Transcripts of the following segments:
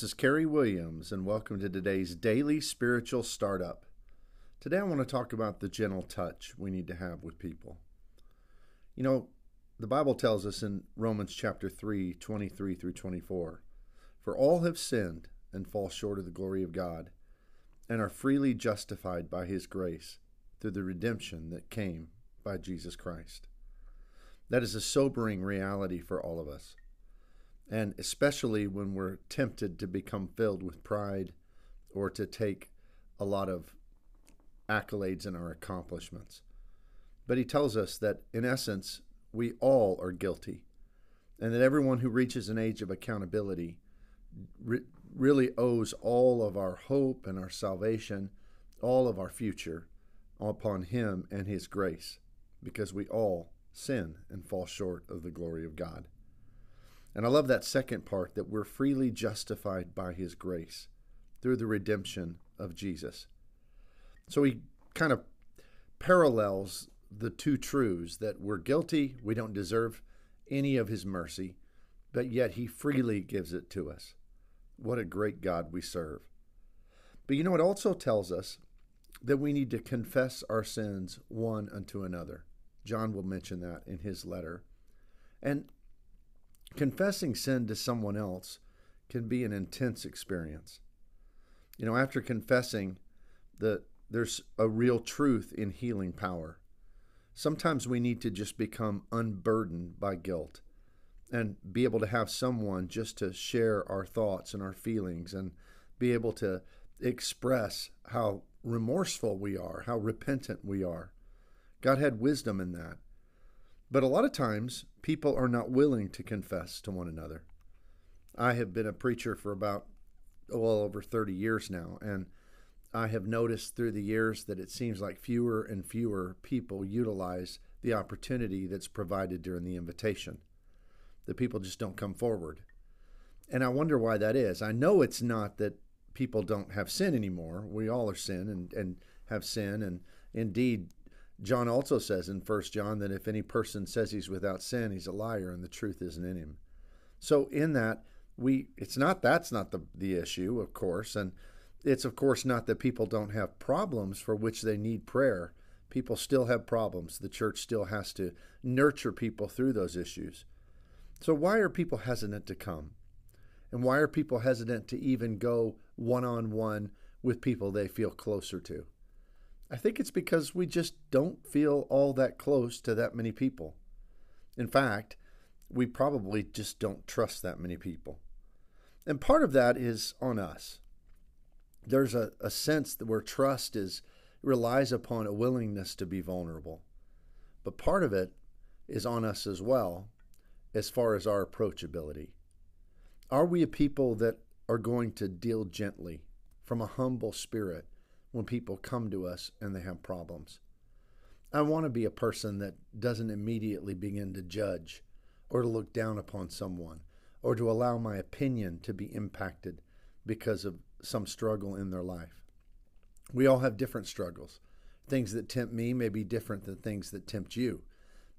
This is Carrie Williams, and welcome to today's Daily Spiritual Startup. Today I want to talk about the gentle touch we need to have with people. You know, the Bible tells us in Romans chapter 3, 23 through 24, "For all have sinned and fall short of the glory of God, and are freely justified by His grace through the redemption that came by Jesus Christ." That is a sobering reality for all of us, and especially when we're tempted to become filled with pride or to take a lot of accolades in our accomplishments. But he tells us that, in essence, we all are guilty, and that everyone who reaches an age of accountability really owes all of our hope and our salvation, all of our future, upon him and his grace, because we all sin and fall short of the glory of God. And I love that second part, that we're freely justified by His grace through the redemption of Jesus. So he kind of parallels the two truths, that we're guilty, we don't deserve any of His mercy, but yet He freely gives it to us. What a great God we serve. But you know, it also tells us that we need to confess our sins one unto another. John will mention that in his letter. And confessing sin to someone else can be an intense experience. You know, after confessing, there's a real truth in healing power. Sometimes we need to just become unburdened by guilt and be able to have someone just to share our thoughts and our feelings and be able to express how remorseful we are, how repentant we are. God had wisdom in that. But a lot of times, people are not willing to confess to one another. I have been a preacher for about, over 30 years now, and I have noticed through the years that it seems like fewer and fewer people utilize the opportunity that's provided during the invitation. The people just don't come forward. And I wonder why that is. I know it's not that people don't have sin anymore. We all are sin and have sin, and indeed, John also says in 1 John that if any person says he's without sin, he's a liar and the truth isn't in him. So in that, that's not the issue, of course, and it's of course not that people don't have problems for which they need prayer. People still have problems. The church still has to nurture people through those issues. So why are people hesitant to come? And why are people hesitant to even go one-on-one with people they feel closer to? I think it's because we just don't feel all that close to that many people. In fact, we probably just don't trust that many people. And part of that is on us. There's a sense that where trust relies upon a willingness to be vulnerable. But part of it is on us as well, as far as our approachability. Are we a people that are going to deal gently from a humble spirit when people come to us and they have problems? I want to be a person that doesn't immediately begin to judge or to look down upon someone or to allow my opinion to be impacted because of some struggle in their life. We all have different struggles. Things that tempt me may be different than things that tempt you.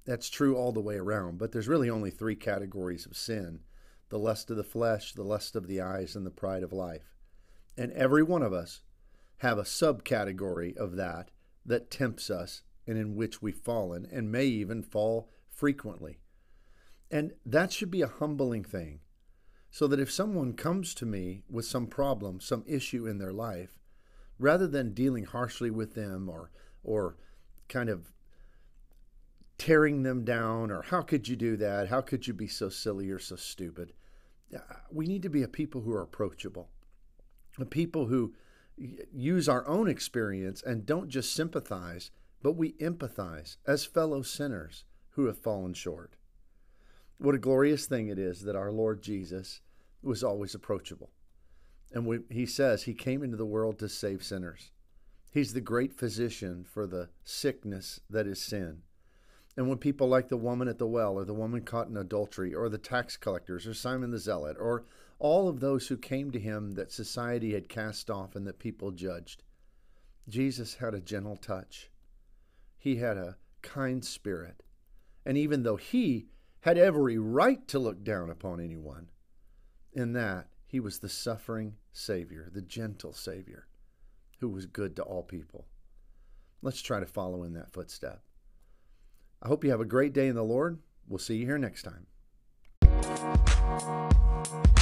That's true all the way around, but there's really only three categories of sin: the lust of the flesh, the lust of the eyes, and the pride of life. And every one of us have a subcategory of that tempts us and in which we've fallen and may even fall frequently. And that should be a humbling thing, so that if someone comes to me with some problem, some issue in their life, rather than dealing harshly with them or kind of tearing them down or how could you do that, how could you be so silly or so stupid, we need to be a people who are approachable, a people who use our own experience and don't just sympathize, but we empathize as fellow sinners who have fallen short. What a glorious thing it is that our Lord Jesus was always approachable. And He says He came into the world to save sinners. He's the great physician for the sickness that is sin. And when people like the woman at the well, or the woman caught in adultery, or the tax collectors, or Simon the Zealot, or all of those who came to Him that society had cast off and that people judged, Jesus had a gentle touch. He had a kind spirit. And even though He had every right to look down upon anyone, in that He was the suffering Savior, the gentle Savior, who was good to all people. Let's try to follow in that footstep. I hope you have a great day in the Lord. We'll see you here next time.